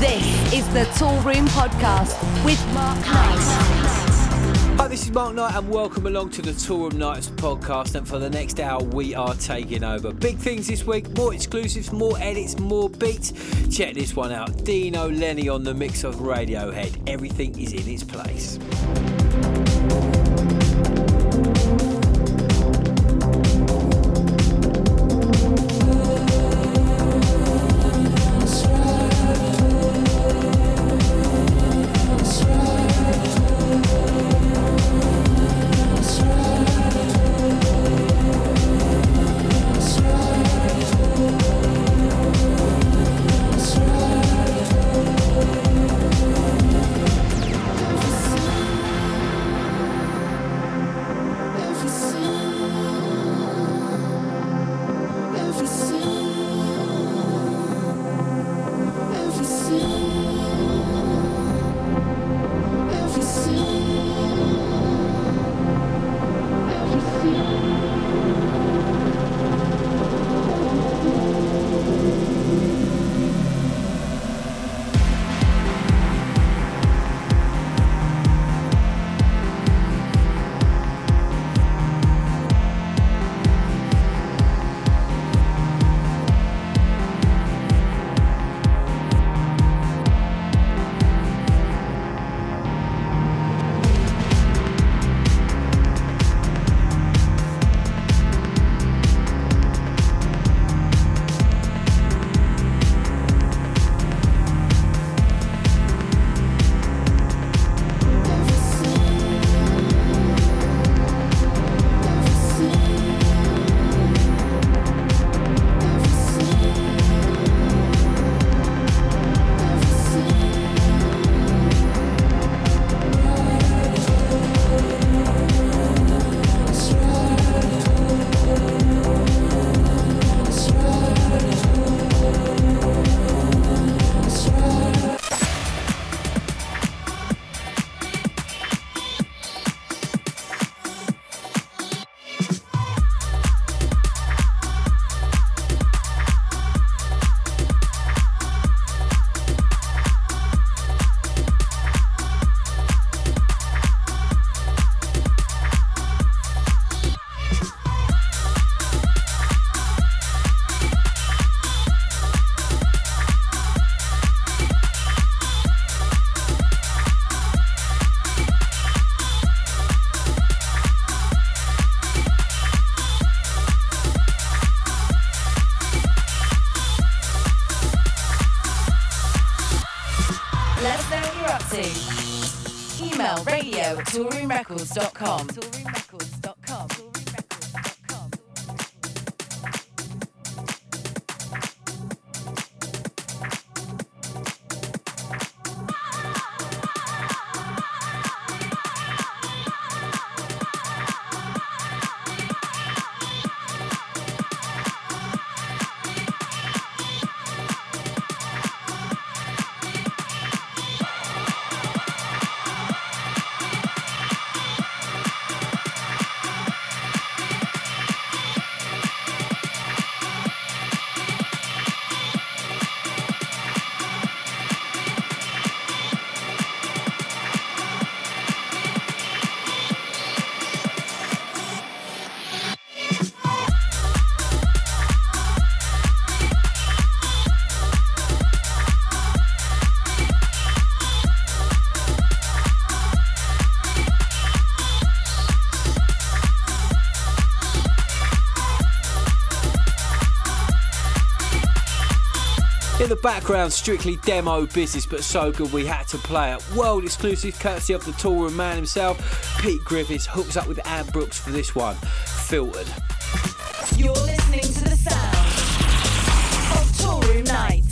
This is the Toolroom Podcast with Mark Knight. Hi, this is Mark Knight and welcome along to the Toolroom Knights podcast, and for the next hour we are taking over. Big things this week, more exclusives, more edits, more beats. Check this one out, Dino Lenny on the mix of Radiohead. Everything is in its place. Toolroomrecords.com. The background, strictly demo business, but so good we had to play it. World exclusive, courtesy of the Toolroom man himself, Pete Griffiths, hooks up with Ant Brooks for this one, Filtered. You're listening to the sound of Toolroom Knights.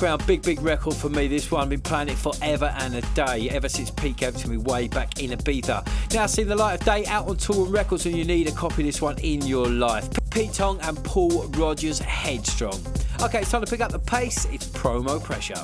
background, big record for me, this one. I've been playing it forever and a day, ever since Pete gave it to me way back in Ibiza. Now seen the light of day out on Toolroom Records, and you need a copy of this one in your life. Pete Tong and Paul Rogers, Headstrong. Okay, it's time to pick up the pace, it's Promo Pressure.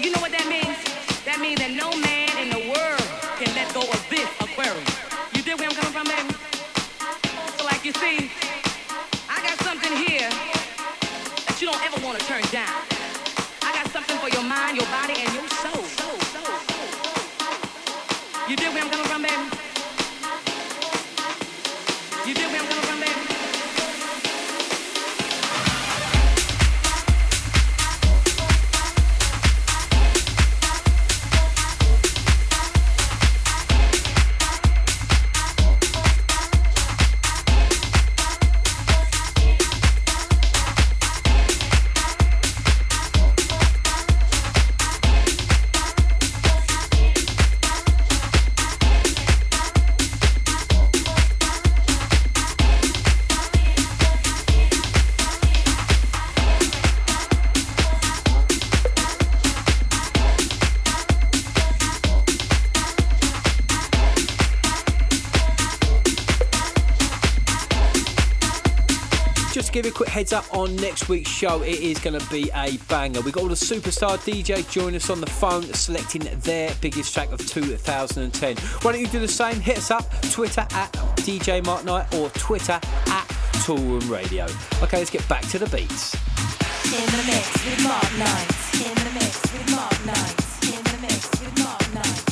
You know what that means? That means that no man in the world can let go of this aquarium. You dig where I'm coming from, baby? So like you see, I got something here that you don't ever want to turn down. I got something for your mind, your body, and your soul. You dig where I'm coming from, baby? You dig where I'm coming from, baby? Give you a quick heads up on next week's show. It is going to be a banger. We got all the superstar DJs joining us on the phone selecting their biggest track of 2010. Why don't you do the same? Hit us up, Twitter at DJ Mark Knight or Twitter at Toolroom Radio. Okay, let's get back to the beats. In the mix with Mark Knight. In the mix with Mark Knight. In the mix with Mark Knight.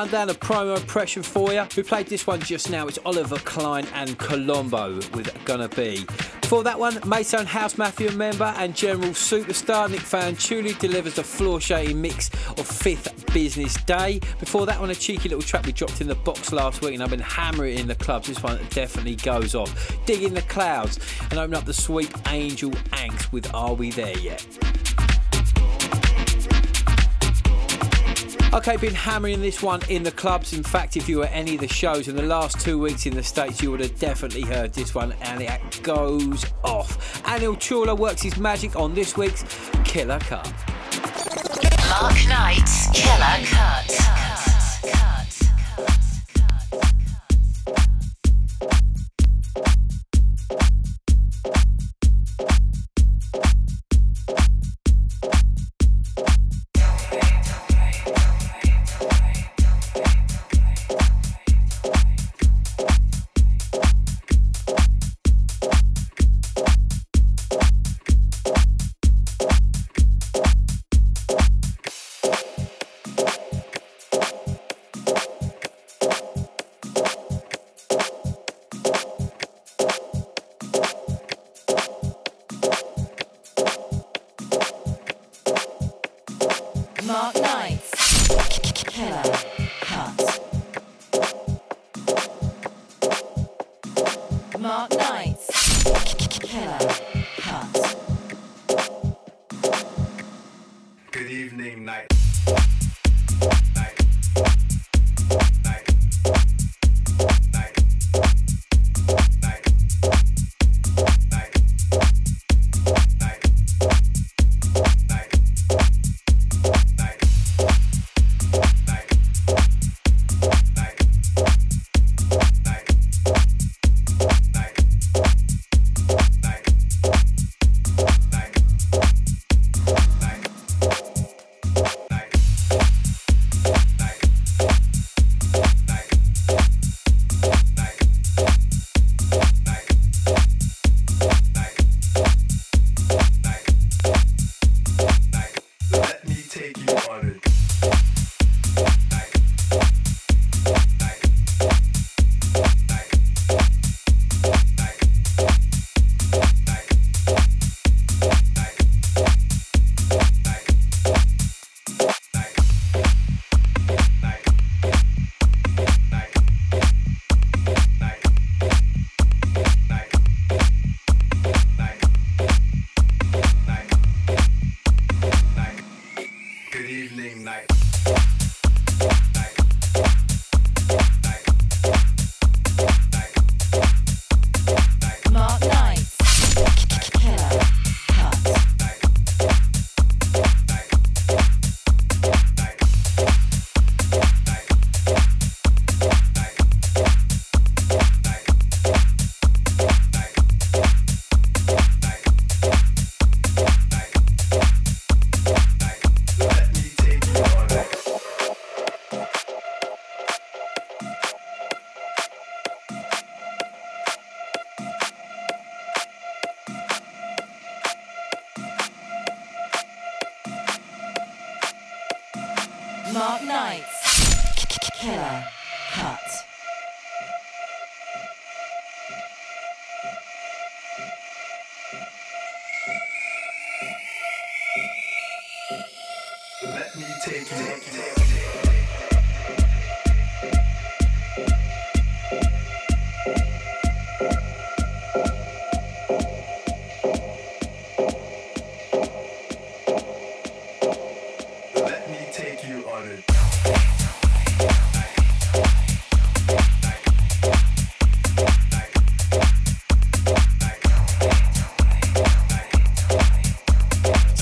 rundown of promo impression for you. We played this one just now. It's Oliver Klein and Kolombo with Gonna Be. Before that one, Maytone House Mafia member and general superstar Nic Fanciulli delivers a floor-shading mix of Fifth Business Day. Before that one, a cheeky little track we dropped in the box last week and I've been hammering it in the clubs. This one definitely goes off. Digging the Cloudz and open up the sweep Angel Anx with Are We There Yet? Okay, been hammering this one in the clubs. In fact, if you were at any of the shows in the last 2 weeks in the States, you would have definitely heard this one, and it goes off. Anil Chawla works his magic on this week's Killer Cut. Mark Knight's Killer Cut.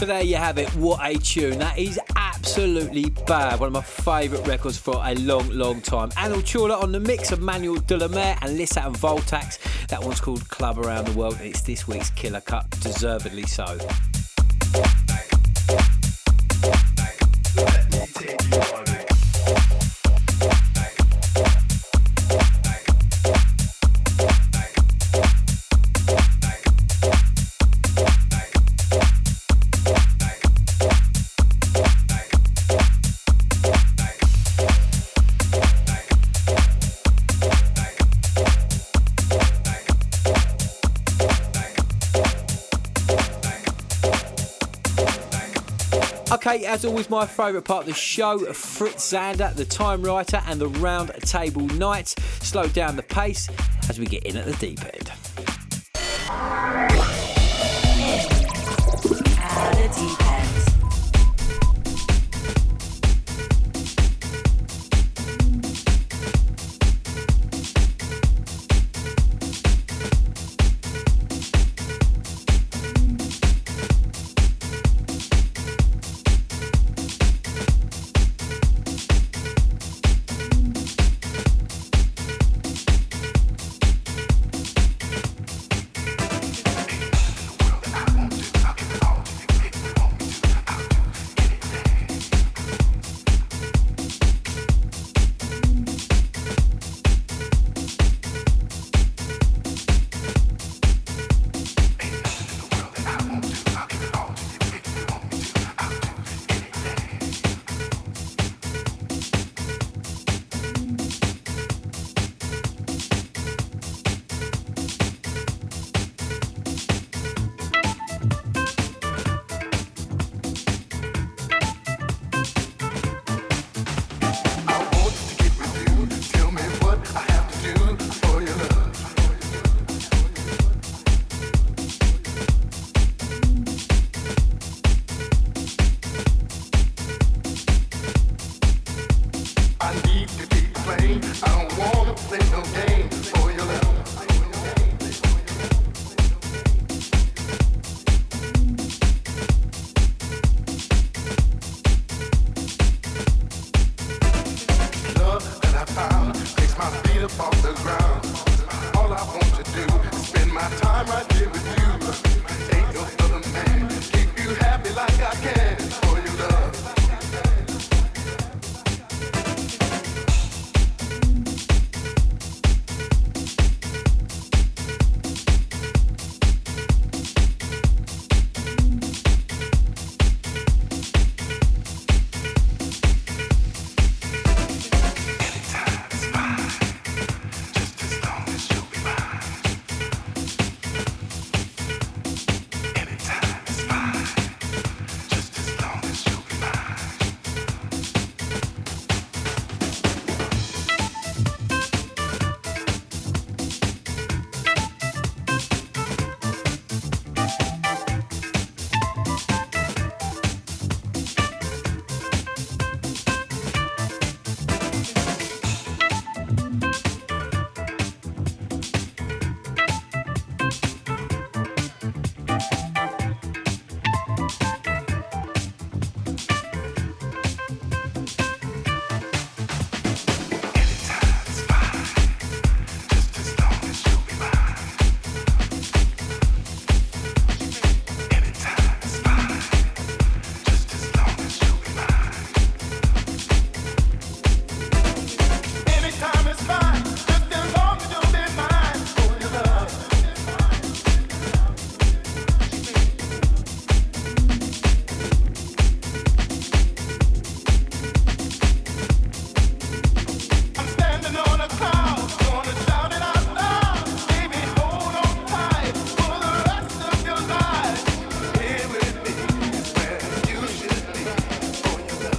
There you have it. What a tune. That is absolutely bad. One of my favourite records for a long, long time. Anil Chawla on the mix of Manuel De La Mare and Lissat and Voltax. That one's called Club Around the World. It's this week's Killer Cut, deservedly so. Okay, as always, my favourite part of the show, Fritz Zander, the Time Writer, and the Round Table Knights slow down the pace as we get in at the deep end. At the deep end.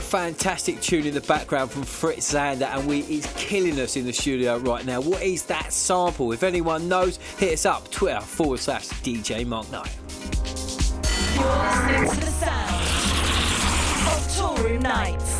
Fantastic tune in the background from Fritz Zander, and it's killing us in the studio right now. What is that sample? If anyone knows, hit us up, Twitter.com/DJ Mark Knight. You're listening to the sound of Toolroom Knights.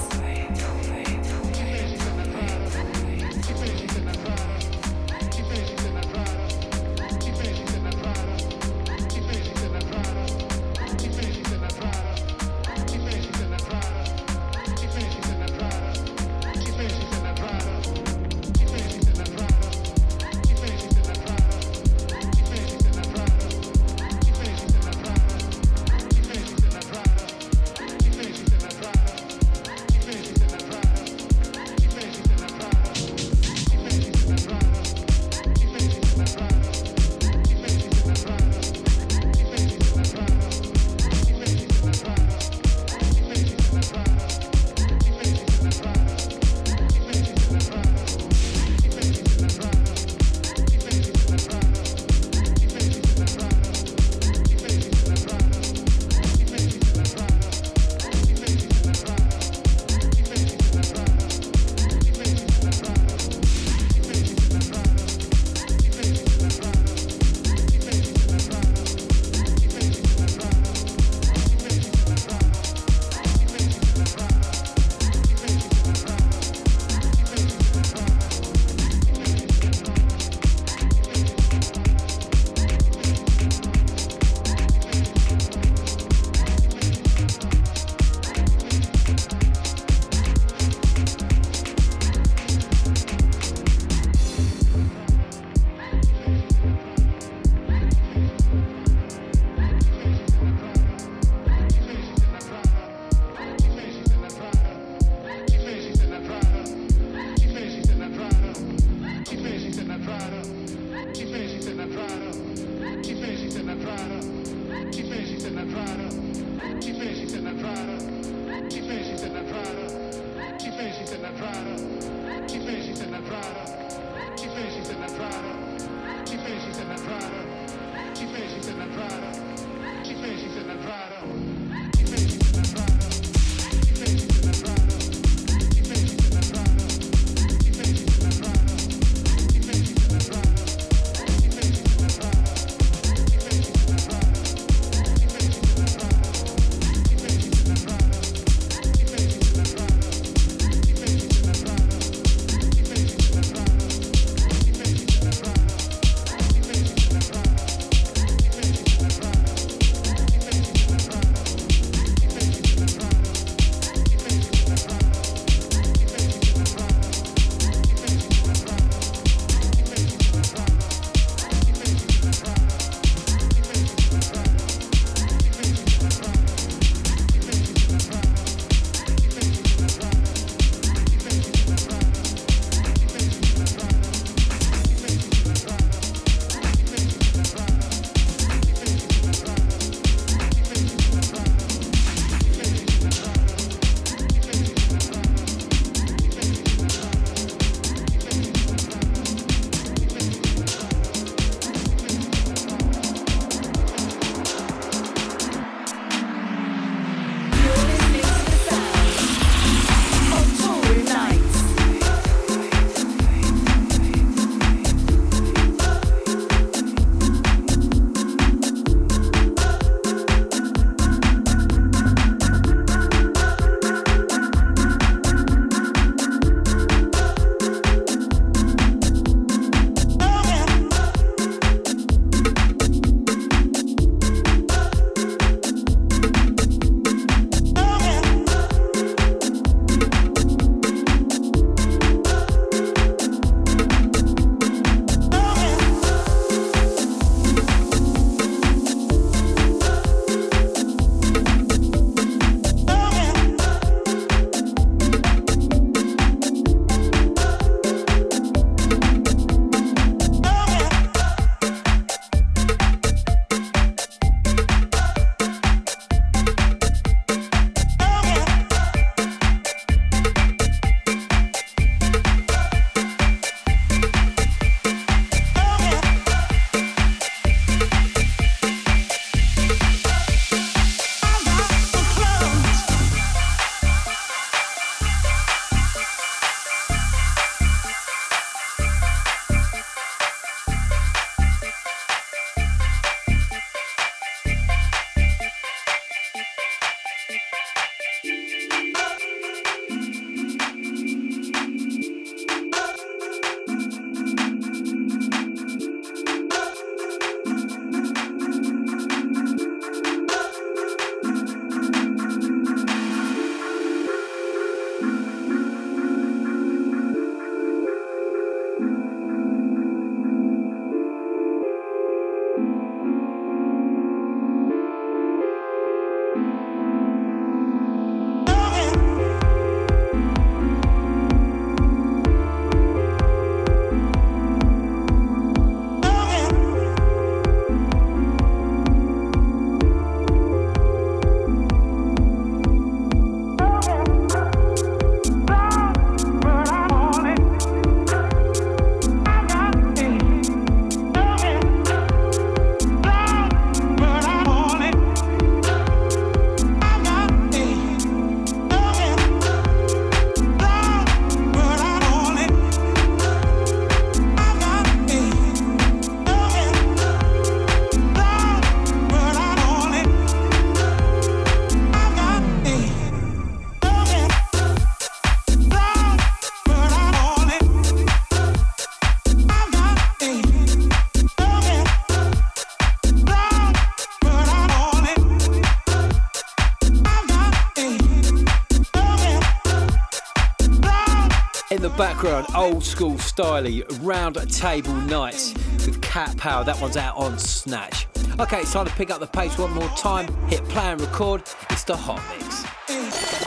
background, old school styly, Round Table Knights with Cat Power. That one's out on Snatch. Okay, it's time to pick up the pace one more time. Hit play and record. It's the Hot Mix.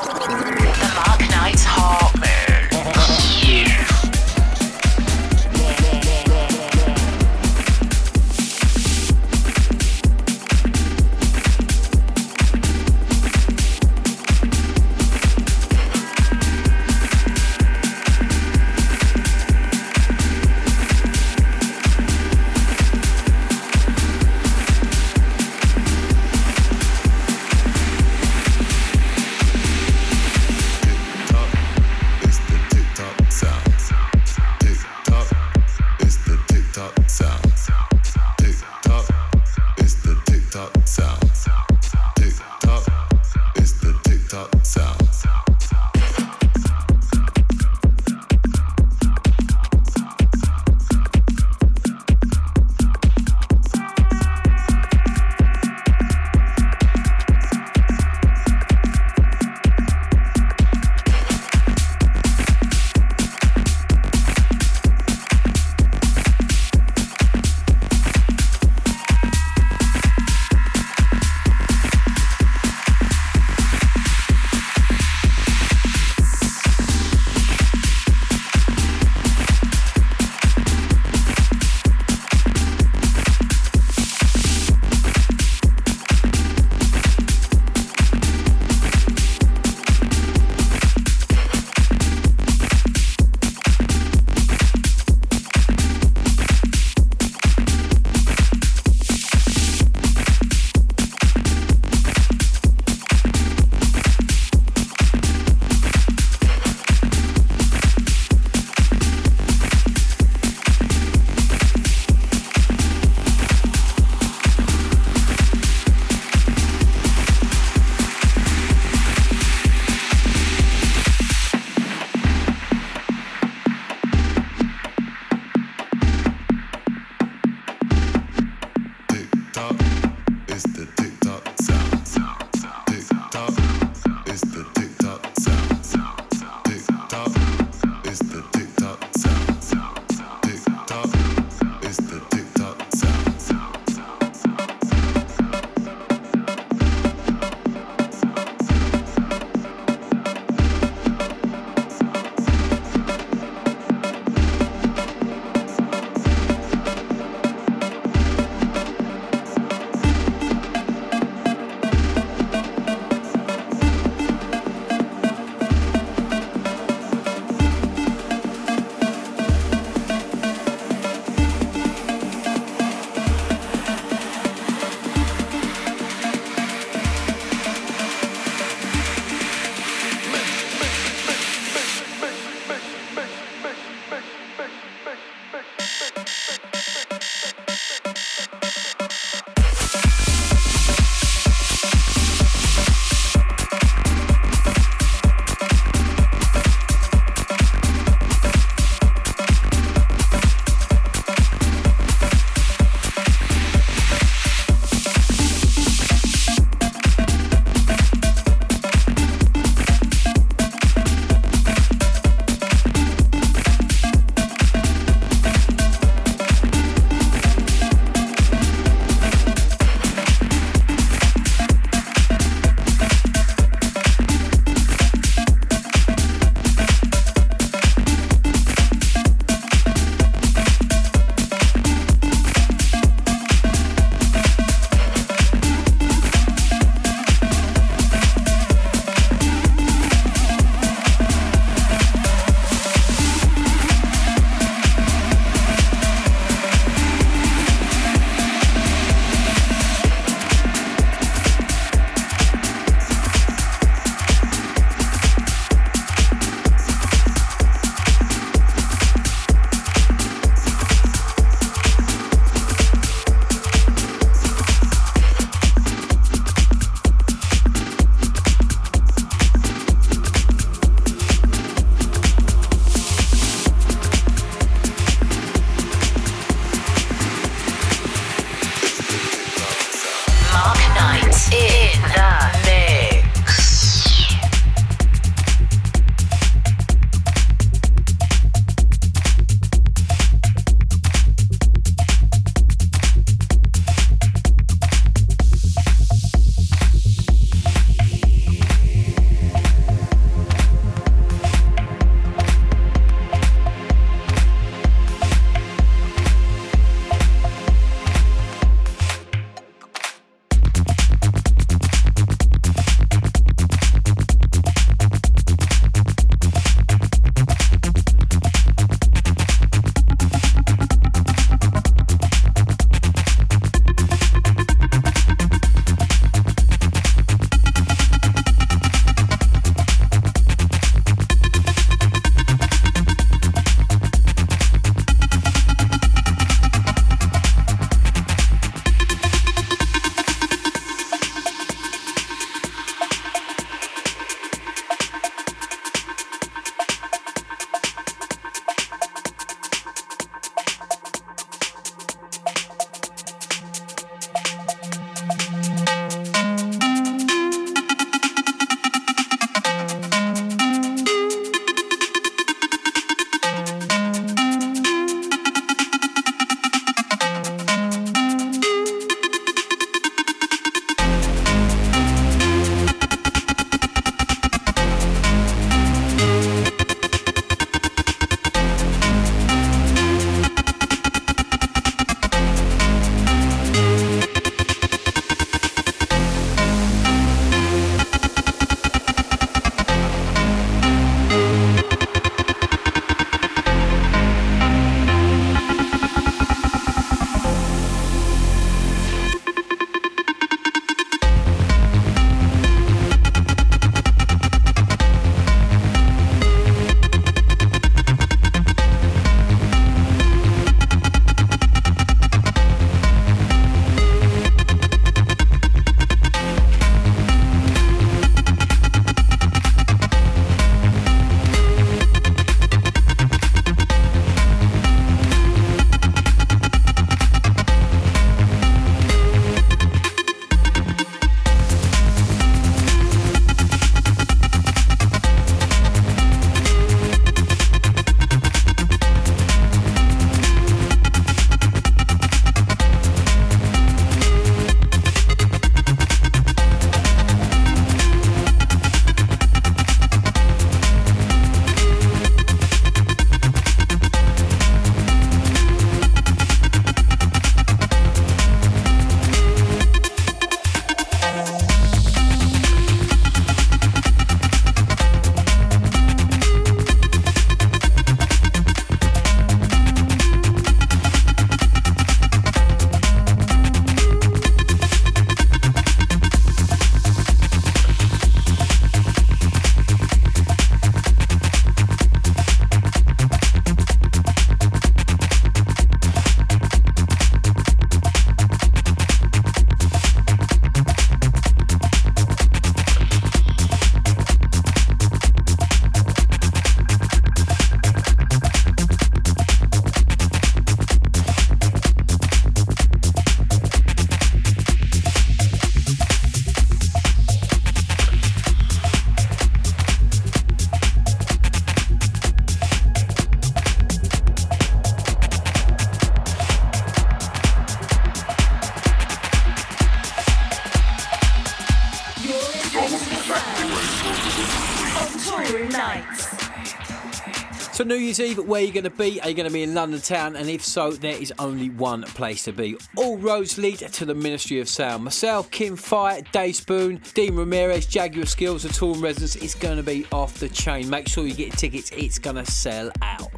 The Mark Knight's Hot Mix. Toolroom Knights. So New Year's Eve, where are you going to be? Are you going to be in London town? And if so, there is only one place to be. All roads lead to the Ministry of Sound. Myself, Kim Fire, Dave Spoon, Dean Ramirez, Jaguar Skills, the Toolroom residents. It's going to be off the chain. Make sure you get tickets. It's going to sell out.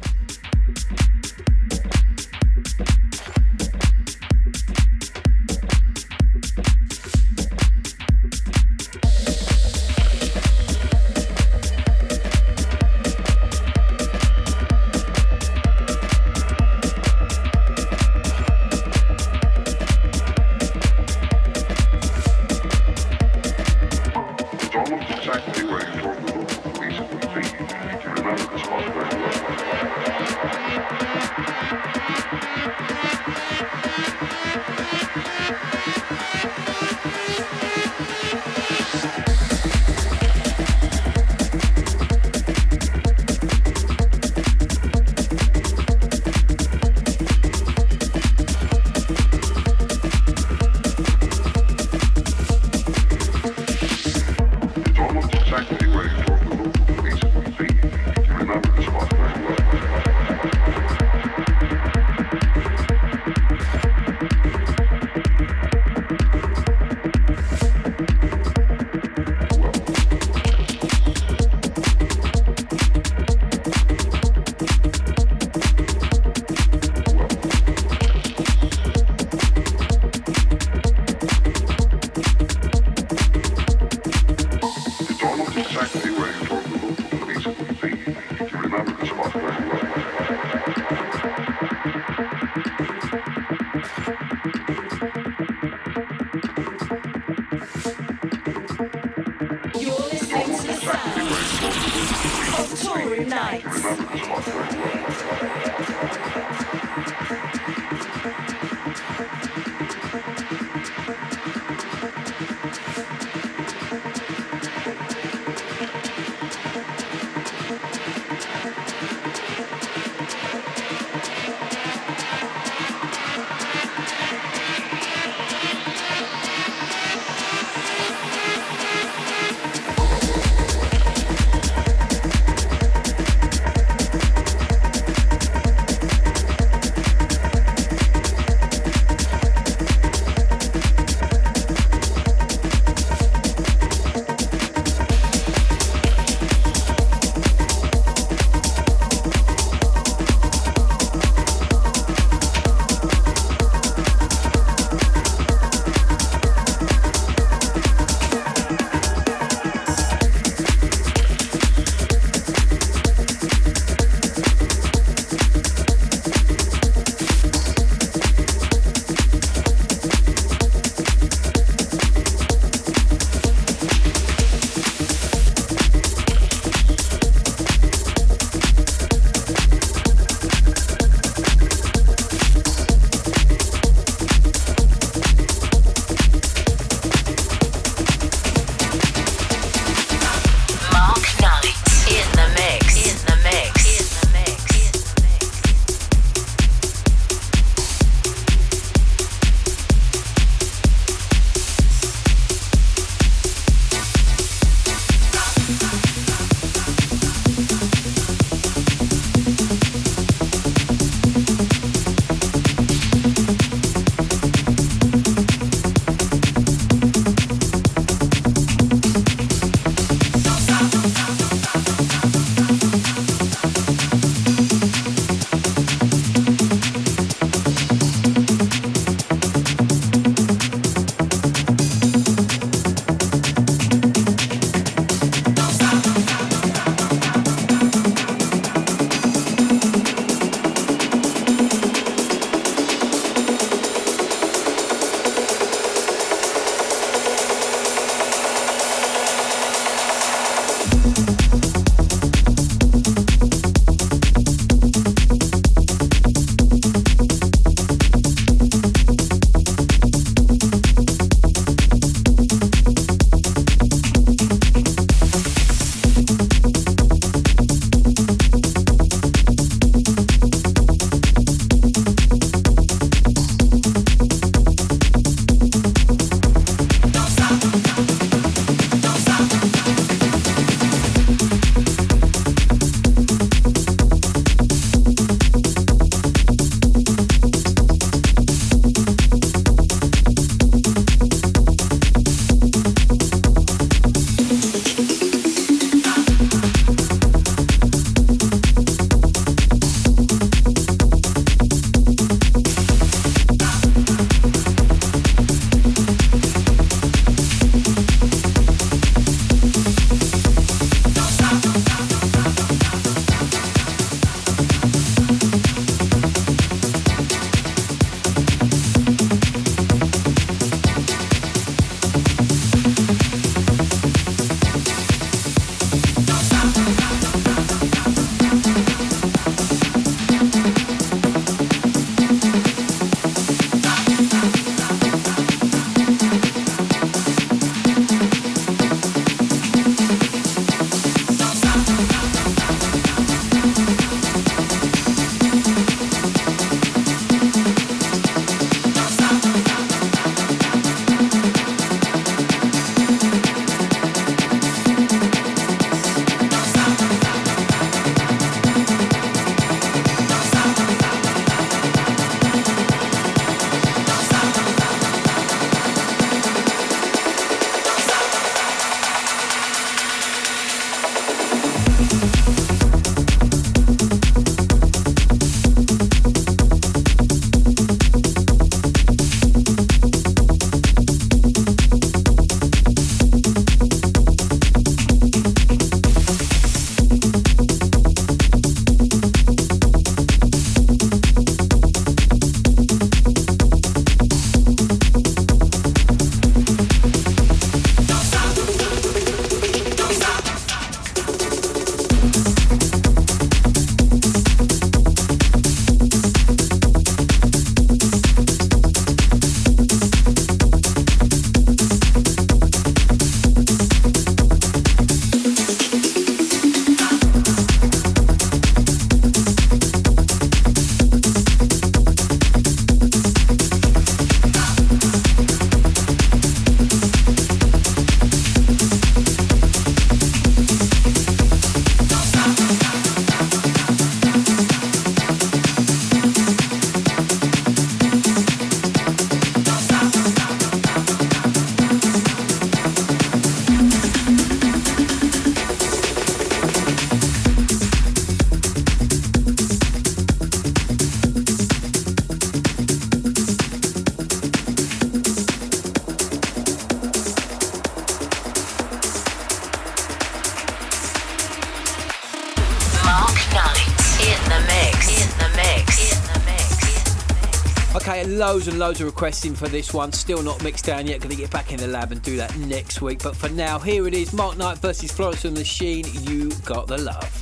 getting loads and loads of requests in for this one. Still not mixed down yet. Going to get back in the lab and do that next week. But for now, here it is. Mark Knight versus Florence and the Machine. You got the love.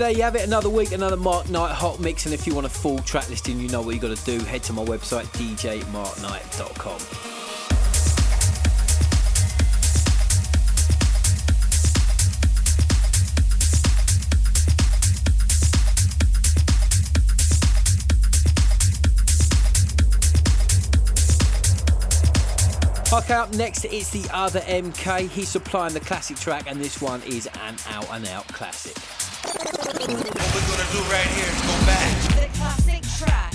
There you have it, another week, another Mark Knight hot mix, and if you want a full track listing, you know what you got to do. Head to my website, djmarkknight.com. I out. Next, it's the other MK. He's supplying the classic track, and this one is an out-and-out classic. What we're gonna do right here is go back to the classic track.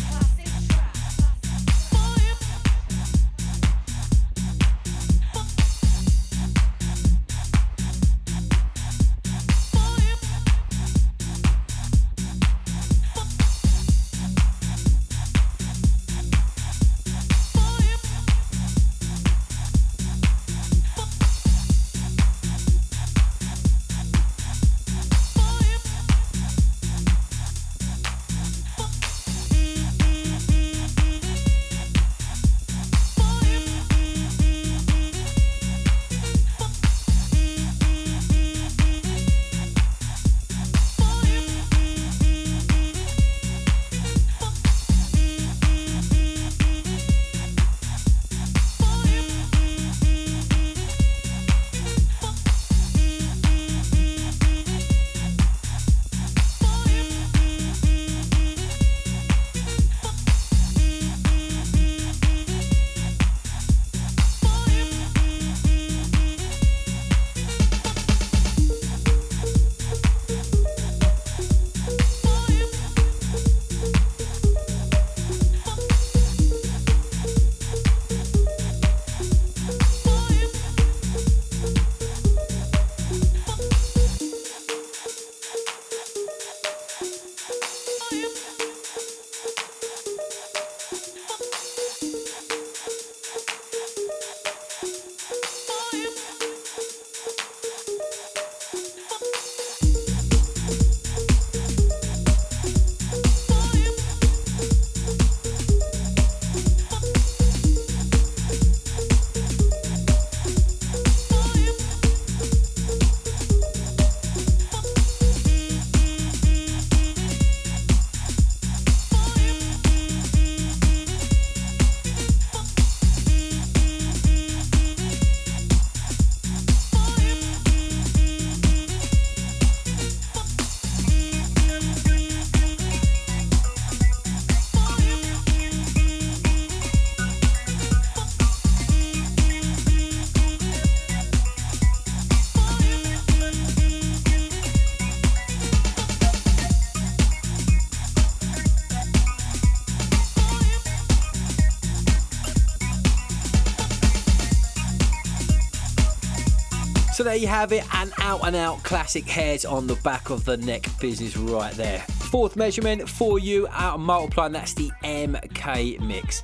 So there you have it, an out-and-out classic, hairs on the back of the neck business right there. 4th Measure Men for you out of Multiply, and that's the MK mix.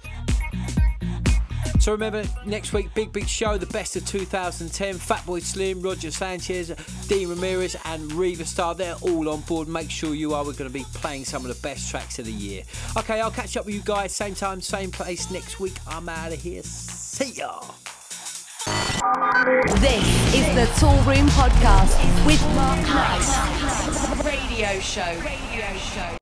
So remember, next week, big show, the best of 2010. Fatboy Slim, Roger Sanchez, Dean Ramirez and Reva Star, they're all on board. Make sure you are. We're going to be playing some of the best tracks of the year. OK, I'll catch up with you guys same time, same place next week. I'm out of here. See ya. This is the Toolroom Podcast with Mark Knight. Radio show.